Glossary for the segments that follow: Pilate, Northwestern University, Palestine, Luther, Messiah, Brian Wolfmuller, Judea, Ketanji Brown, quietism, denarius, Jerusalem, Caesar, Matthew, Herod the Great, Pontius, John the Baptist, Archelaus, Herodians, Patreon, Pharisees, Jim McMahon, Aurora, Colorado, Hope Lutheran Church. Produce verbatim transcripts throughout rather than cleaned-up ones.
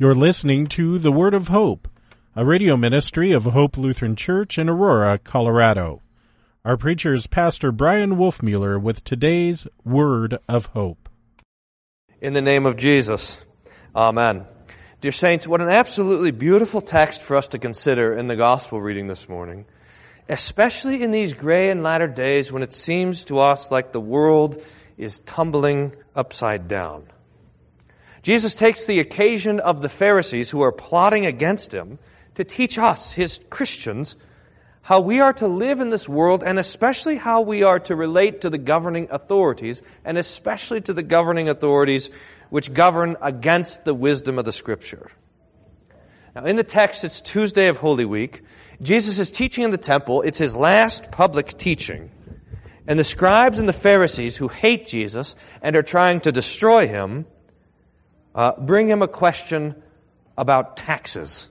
You're listening to The Word of Hope, a radio ministry of Hope Lutheran Church in Aurora, Colorado. Our preacher is Pastor Brian Wolfmuller with today's Word of Hope. In the name of Jesus, amen. Dear saints, what an absolutely beautiful text for us to consider in the gospel reading this morning, especially in these gray and latter days when it seems to us like the world is tumbling upside down. Jesus takes the occasion of the Pharisees who are plotting against him to teach us, his Christians, how we are to live in this world and especially how we are to relate to the governing authorities and especially to the governing authorities which govern against the wisdom of the Scripture. Now, in the text, it's Tuesday of Holy Week. Jesus is teaching in the temple. It's his last public teaching. And the scribes and the Pharisees who hate Jesus and are trying to destroy him Uh, bring him a question about taxes.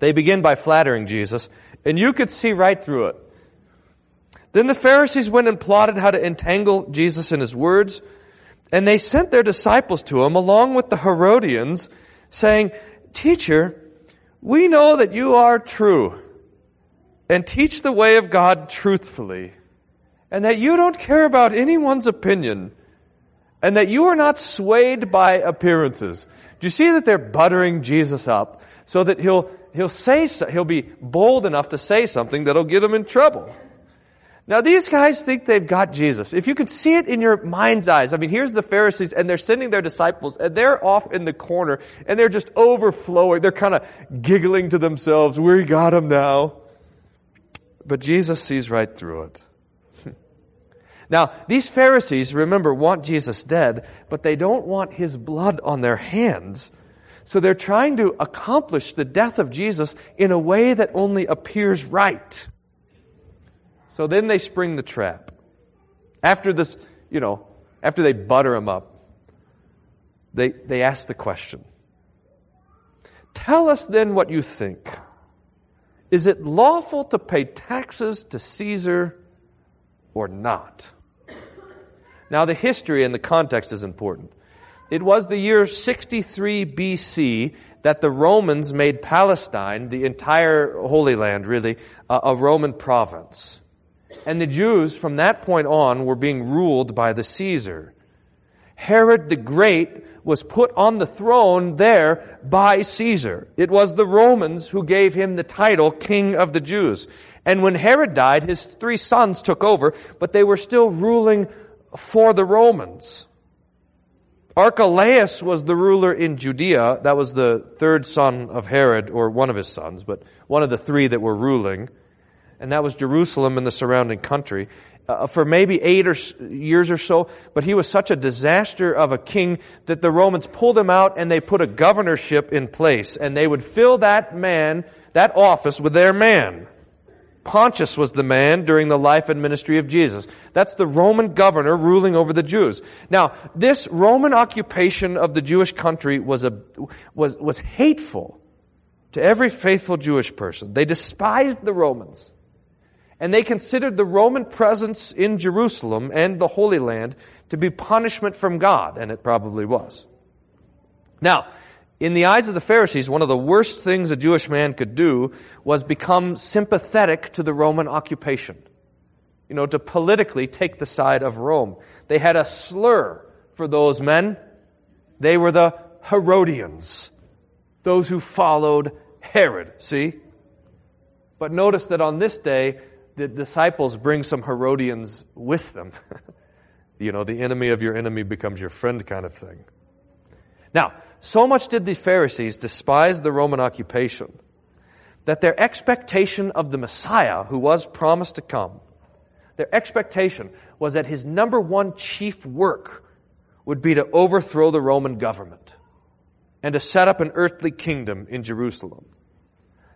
They begin by flattering Jesus, and you could see right through it. Then the Pharisees went and plotted how to entangle Jesus in his words, and they sent their disciples to him along with the Herodians, saying, "Teacher, we know that you are true, and teach the way of God truthfully, and that you don't care about anyone's opinion, and that you are not swayed by appearances." Do you see that they're buttering Jesus up so that he'll he'll say he'll be bold enough to say something that'll get him in trouble? Now these guys think they've got Jesus. If you could see it in your mind's eyes, I mean, here's the Pharisees and they're sending their disciples and they're off in the corner and they're just overflowing. They're kind of giggling to themselves. We got him now. But Jesus sees right through it. Now, these Pharisees, remember, want Jesus dead, but they don't want his blood on their hands. So they're trying to accomplish the death of Jesus in a way that only appears right. So then they spring the trap. After this, you know, after they butter him up, they, they ask the question, "Tell us then what you think. Is it lawful to pay taxes to Caesar or not?" Now, the history and the context is important. It was the year sixty-three B C that the Romans made Palestine, the entire Holy Land, really, a Roman province. And the Jews, from that point on, were being ruled by the Caesar. Herod the Great was put on the throne there by Caesar. It was the Romans who gave him the title King of the Jews. And when Herod died, his three sons took over, but they were still ruling for the Romans. Archelaus was the ruler in Judea. That was the third son of Herod, or one of his sons, but one of the three that were ruling. And that was Jerusalem and the surrounding country uh, for maybe eight or s- years or so. But he was such a disaster of a king that the Romans pulled him out and they put a governorship in place. And they would fill that man, that office, with their man. Pontius was the man during the life and ministry of Jesus. That's the Roman governor ruling over the Jews. Now, this Roman occupation of the Jewish country was a was was hateful to every faithful Jewish person. They despised the Romans, and they considered the Roman presence in Jerusalem and the Holy Land to be punishment from God, and it probably was. Now, in the eyes of the Pharisees, one of the worst things a Jewish man could do was become sympathetic to the Roman occupation, you know, to politically take the side of Rome. They had a slur for those men. They were the Herodians, those who followed Herod, see? But notice that on this day, the disciples bring some Herodians with them. You know, the enemy of your enemy becomes your friend kind of thing. Now, so much did the Pharisees despise the Roman occupation that their expectation of the Messiah, who was promised to come, their expectation was that his number one chief work would be to overthrow the Roman government and to set up an earthly kingdom in Jerusalem.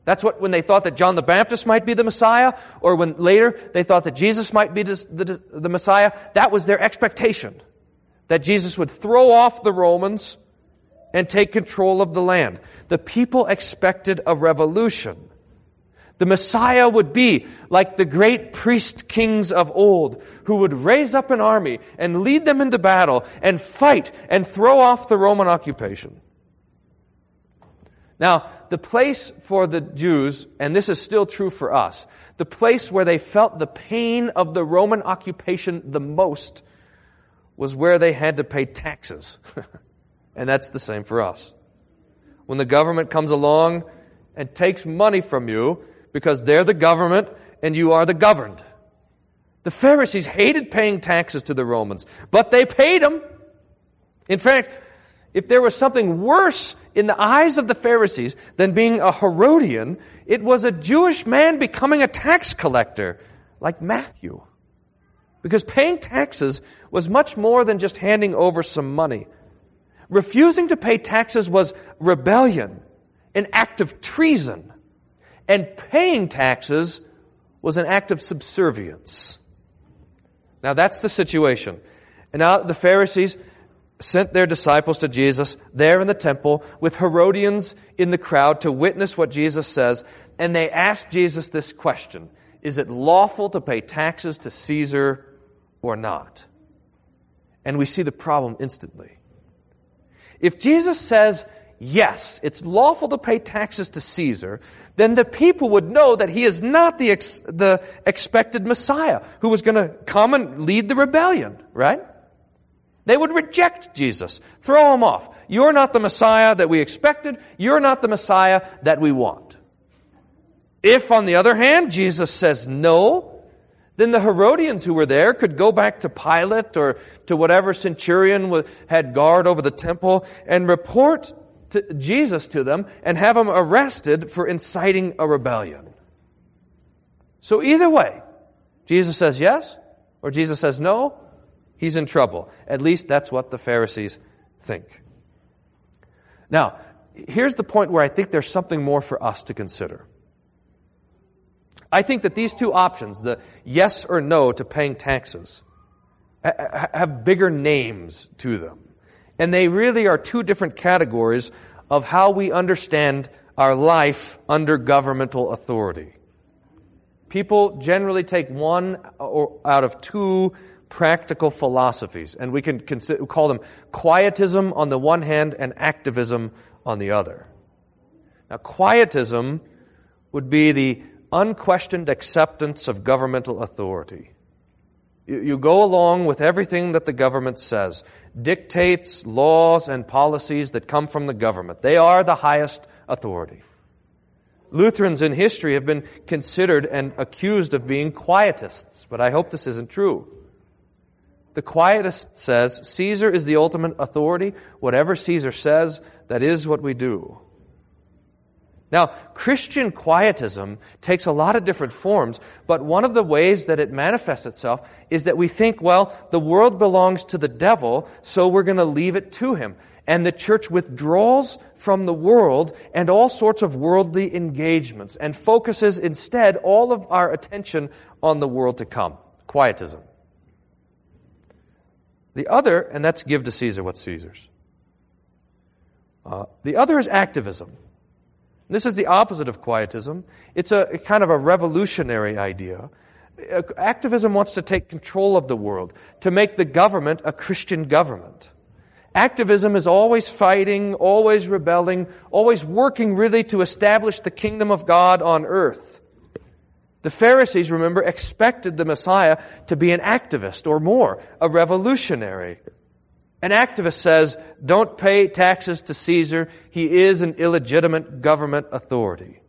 That's what, when they thought that John the Baptist might be the Messiah, or when later they thought that Jesus might be the, the, the Messiah, that was their expectation, that Jesus would throw off the Romans and take control of the land. The people expected a revolution. The Messiah would be like the great priest kings of old, who would raise up an army and lead them into battle and fight and throw off the Roman occupation. Now, the place for the Jews, and this is still true for us, the place where they felt the pain of the Roman occupation the most was where they had to pay taxes. And that's the same for us. When the government comes along and takes money from you because they're the government and you are the governed. The Pharisees hated paying taxes to the Romans, but they paid them. In fact, if there was something worse in the eyes of the Pharisees than being a Herodian, it was a Jewish man becoming a tax collector, like Matthew. Because paying taxes was much more than just handing over some money. Refusing to pay taxes was rebellion, an act of treason. And paying taxes was an act of subservience. Now that's the situation. And now the Pharisees sent their disciples to Jesus there in the temple with Herodians in the crowd to witness what Jesus says. And they asked Jesus this question, is it lawful to pay taxes to Caesar or not? And we see the problem instantly. If Jesus says, yes, it's lawful to pay taxes to Caesar, then the people would know that he is not the ex- the expected Messiah who was going to come and lead the rebellion, right? They would reject Jesus, throw him off. You're not the Messiah that we expected. You're not the Messiah that we want. If, on the other hand, Jesus says no, then the Herodians who were there could go back to Pilate or to whatever centurion had guard over the temple and report to Jesus to them and have him arrested for inciting a rebellion. So either way, Jesus says yes or Jesus says no, he's in trouble. At least that's what the Pharisees think. Now, here's the point where I think there's something more for us to consider. I think that these two options, the yes or no to paying taxes, have bigger names to them. And they really are two different categories of how we understand our life under governmental authority. People generally take one out of two practical philosophies, and we can consider, call them quietism on the one hand and activism on the other. Now, quietism would be the unquestioned acceptance of governmental authority. You, you go along with everything that the government says, dictates, laws, and policies that come from the government. They are the highest authority. Lutherans in history have been considered and accused of being quietists, but I hope this isn't true. The quietist says, Caesar is the ultimate authority. Whatever Caesar says, that is what we do. Now, Christian quietism takes a lot of different forms, but one of the ways that it manifests itself is that we think, well, the world belongs to the devil, so we're going to leave it to him. And the church withdraws from the world and all sorts of worldly engagements and focuses instead all of our attention on the world to come. Quietism. The other, and that's give to Caesar what's Caesar's. Uh, the other is activism. This is the opposite of quietism. It's a, a kind of a revolutionary idea. Uh, activism wants to take control of the world, to make the government a Christian government. Activism is always fighting, always rebelling, always working really to establish the kingdom of God on earth. The Pharisees, remember, expected the Messiah to be an activist or more, a revolutionary. An activist says, don't pay taxes to Caesar. He is an illegitimate government authority.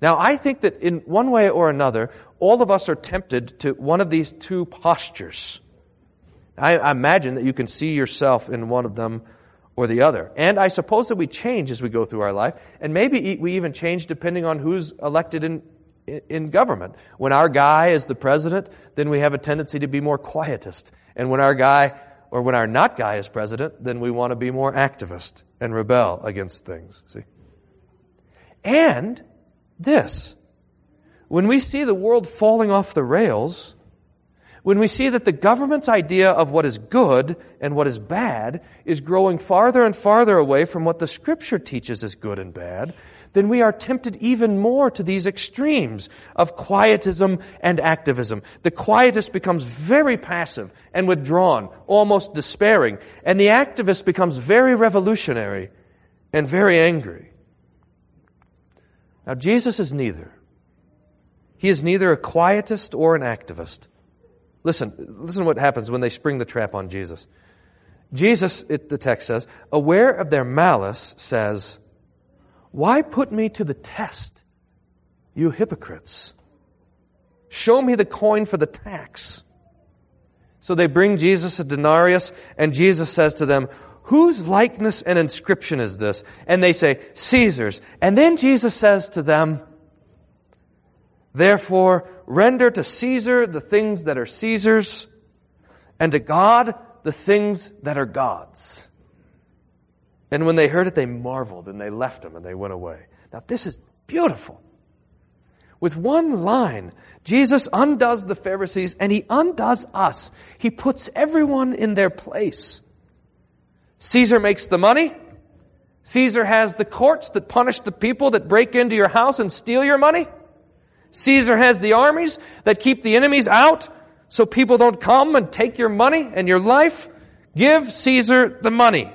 Now, I think that in one way or another, all of us are tempted to one of these two postures. I, I imagine that you can see yourself in one of them or the other. And I suppose that we change as we go through our life, and maybe we even change depending on who's elected in in government. When our guy is the president, then we have a tendency to be more quietist. And when our guy, or when our not guy is president, then we want to be more activist and rebel against things. See? And this, when we see the world falling off the rails, when we see that the government's idea of what is good and what is bad is growing farther and farther away from what the Scripture teaches is good and bad, then we are tempted even more to these extremes of quietism and activism. The quietist becomes very passive and withdrawn, almost despairing, and the activist becomes very revolutionary and very angry. Now, Jesus is neither. He is neither a quietist or an activist. Listen, listen what happens when they spring the trap on Jesus. Jesus, it, the text says, aware of their malice, says, "Why put me to the test, you hypocrites? Show me the coin for the tax." So they bring Jesus a denarius, and Jesus says to them, "Whose likeness and inscription is this?" And they say, "Caesar's." And then Jesus says to them, "Therefore, render to Caesar the things that are Caesar's, and to God the things that are God's." And when they heard it, they marveled, and they left him, and they went away. Now, this is beautiful. With one line, Jesus undoes the Pharisees, and he undoes us. He puts everyone in their place. Caesar makes the money. Caesar has the courts that punish the people that break into your house and steal your money. Caesar has the armies that keep the enemies out so people don't come and take your money and your life. Give Caesar the money.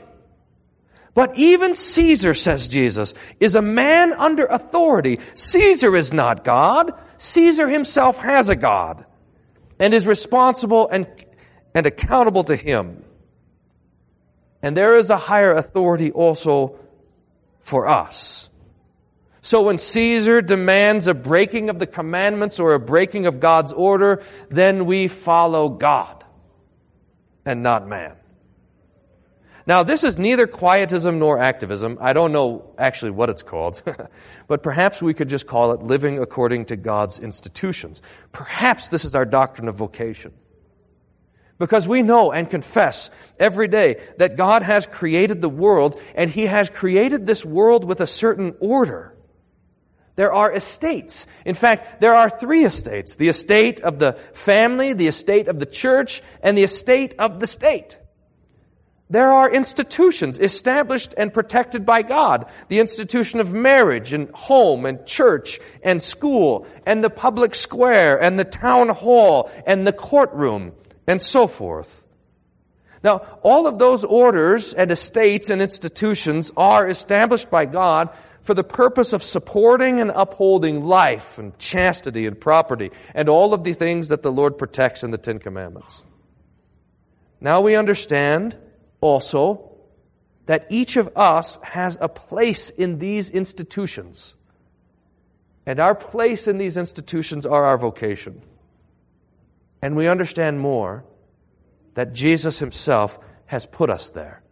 But even Caesar, says Jesus, is a man under authority. Caesar is not God. Caesar himself has a God and is responsible and, and accountable to him. And there is a higher authority also for us. So when Caesar demands a breaking of the commandments or a breaking of God's order, then we follow God and not man. Now, this is neither quietism nor activism. I don't know actually what it's called, but perhaps we could just call it living according to God's institutions. Perhaps this is our doctrine of vocation. Because we know and confess every day that God has created the world, and He has created this world with a certain order. There are estates. In fact, there are three estates: the estate of the family, the estate of the church, and the estate of the state. There are institutions established and protected by God. The institution of marriage and home and church and school and the public square and the town hall and the courtroom and so forth. Now, all of those orders and estates and institutions are established by God for the purpose of supporting and upholding life and chastity and property and all of the things that the Lord protects in the Ten Commandments. Now we understand also that each of us has a place in these institutions. And our place in these institutions are our vocation. And we understand more that Jesus himself has put us there.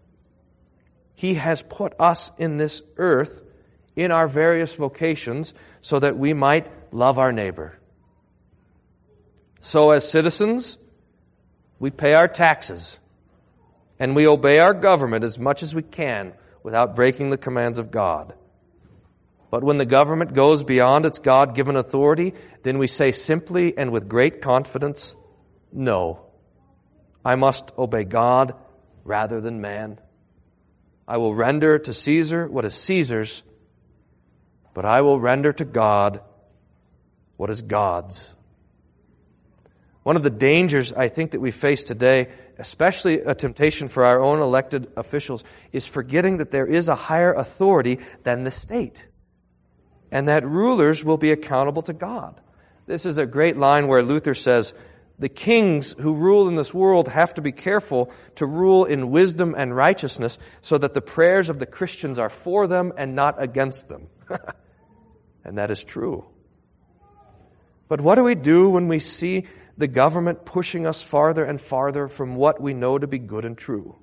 He has put us in this earth in our various vocations so that we might love our neighbor. So as citizens, we pay our taxes. And we obey our government as much as we can without breaking the commands of God. But when the government goes beyond its God-given authority, then we say simply and with great confidence, "No, I must obey God rather than man. I will render to Caesar what is Caesar's, but I will render to God what is God's." One of the dangers I think that we face today, especially a temptation for our own elected officials, is forgetting that there is a higher authority than the state and that rulers will be accountable to God. This is a great line where Luther says, "The kings who rule in this world have to be careful to rule in wisdom and righteousness so that the prayers of the Christians are for them and not against them." And that is true. But what do we do when we see the government pushing us farther and farther from what we know to be good and true?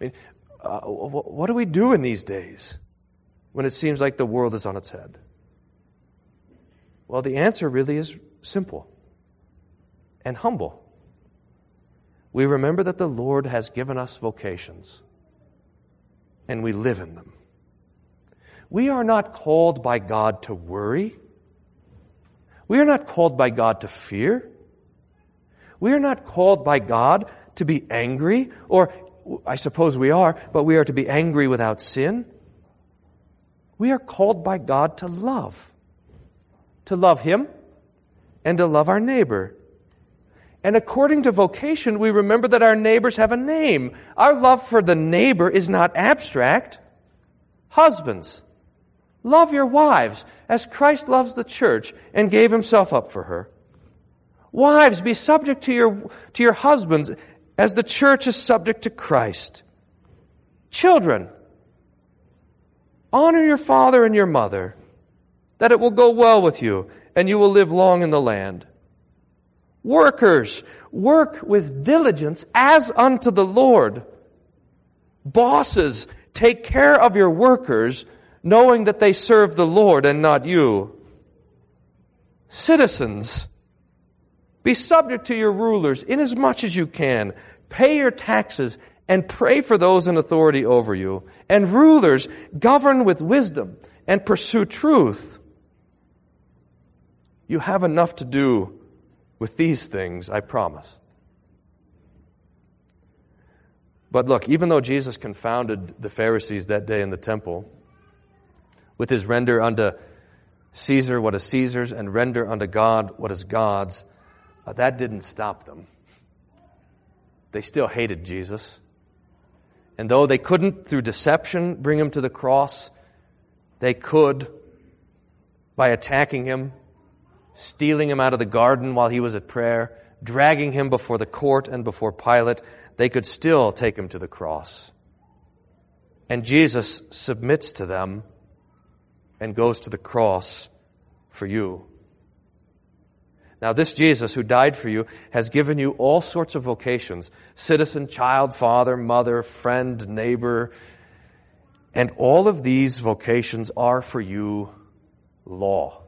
I mean, uh, what do we do in these days when it seems like the world is on its head? Well, the answer really is simple and humble. We remember that the Lord has given us vocations, and we live in them. We are not called by God to worry. We are not called by God to fear. We are not called by God to be angry, or I suppose we are, but we are to be angry without sin. We are called by God to love, to love Him and to love our neighbor. And according to vocation, we remember that our neighbors have a name. Our love for the neighbor is not abstract. Husbands, love your wives as Christ loves the church and gave himself up for her. Wives, be subject to your, to your husbands as the church is subject to Christ. Children, honor your father and your mother, that it will go well with you and you will live long in the land. Workers, work with diligence as unto the Lord. Bosses, take care of your workers, knowing that they serve the Lord and not you. Citizens, be subject to your rulers inasmuch as you can. Pay your taxes and pray for those in authority over you. And rulers, govern with wisdom and pursue truth. You have enough to do with these things, I promise. But look, even though Jesus confounded the Pharisees that day in the temple with his render unto Caesar what is Caesar's and render unto God what is God's, uh, that didn't stop them. They still hated Jesus. And though they couldn't, through deception, bring him to the cross, they could, by attacking him, stealing him out of the garden while he was at prayer, dragging him before the court and before Pilate, they could still take him to the cross. And Jesus submits to them and goes to the cross for you. Now, this Jesus who died for you has given you all sorts of vocations: citizen, child, father, mother, friend, neighbor. And all of these vocations are for you law.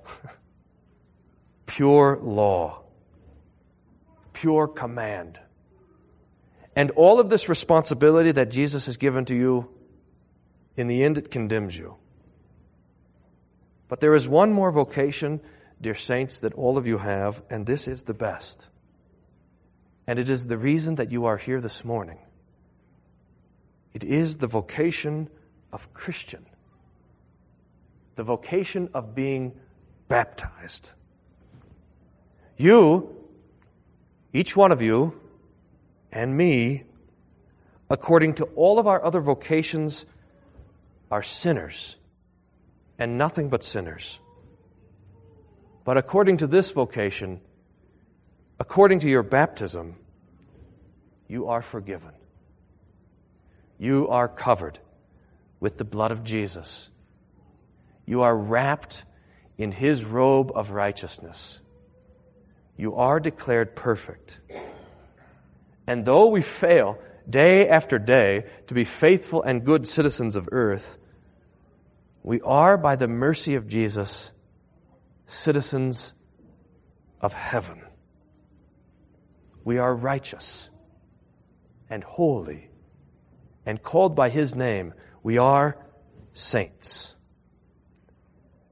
Pure law, pure command. And all of this responsibility that Jesus has given to you, in the end it condemns you. But there is one more vocation, dear saints, that all of you have, and this is the best. And it is the reason that you are here this morning. It is the vocation of Christian, the vocation of being baptized. You, each one of you, and me, according to all of our other vocations, are sinners, and nothing but sinners. But according to this vocation, according to your baptism, you are forgiven. You are covered with the blood of Jesus. You are wrapped in his robe of righteousness. You are declared perfect. And though we fail day after day to be faithful and good citizens of earth, we are, by the mercy of Jesus, citizens of heaven. We are righteous and holy and called by his name. We are saints.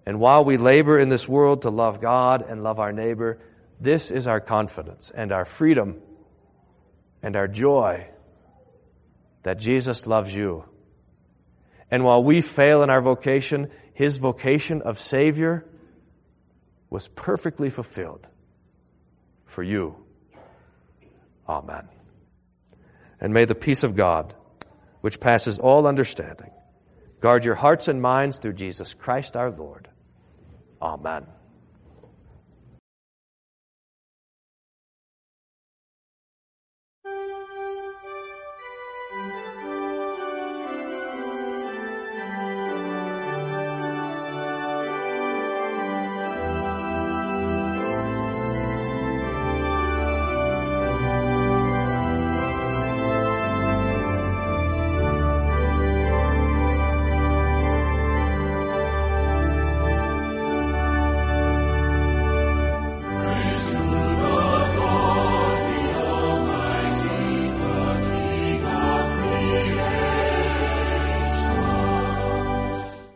And while we labor in this world to love God and love our neighbor, this is our confidence and our freedom and our joy, that Jesus loves you. And while we fail in our vocation, his vocation of Savior was perfectly fulfilled for you. Amen. And may the peace of God, which passes all understanding, guard your hearts and minds through Jesus Christ our Lord. Amen.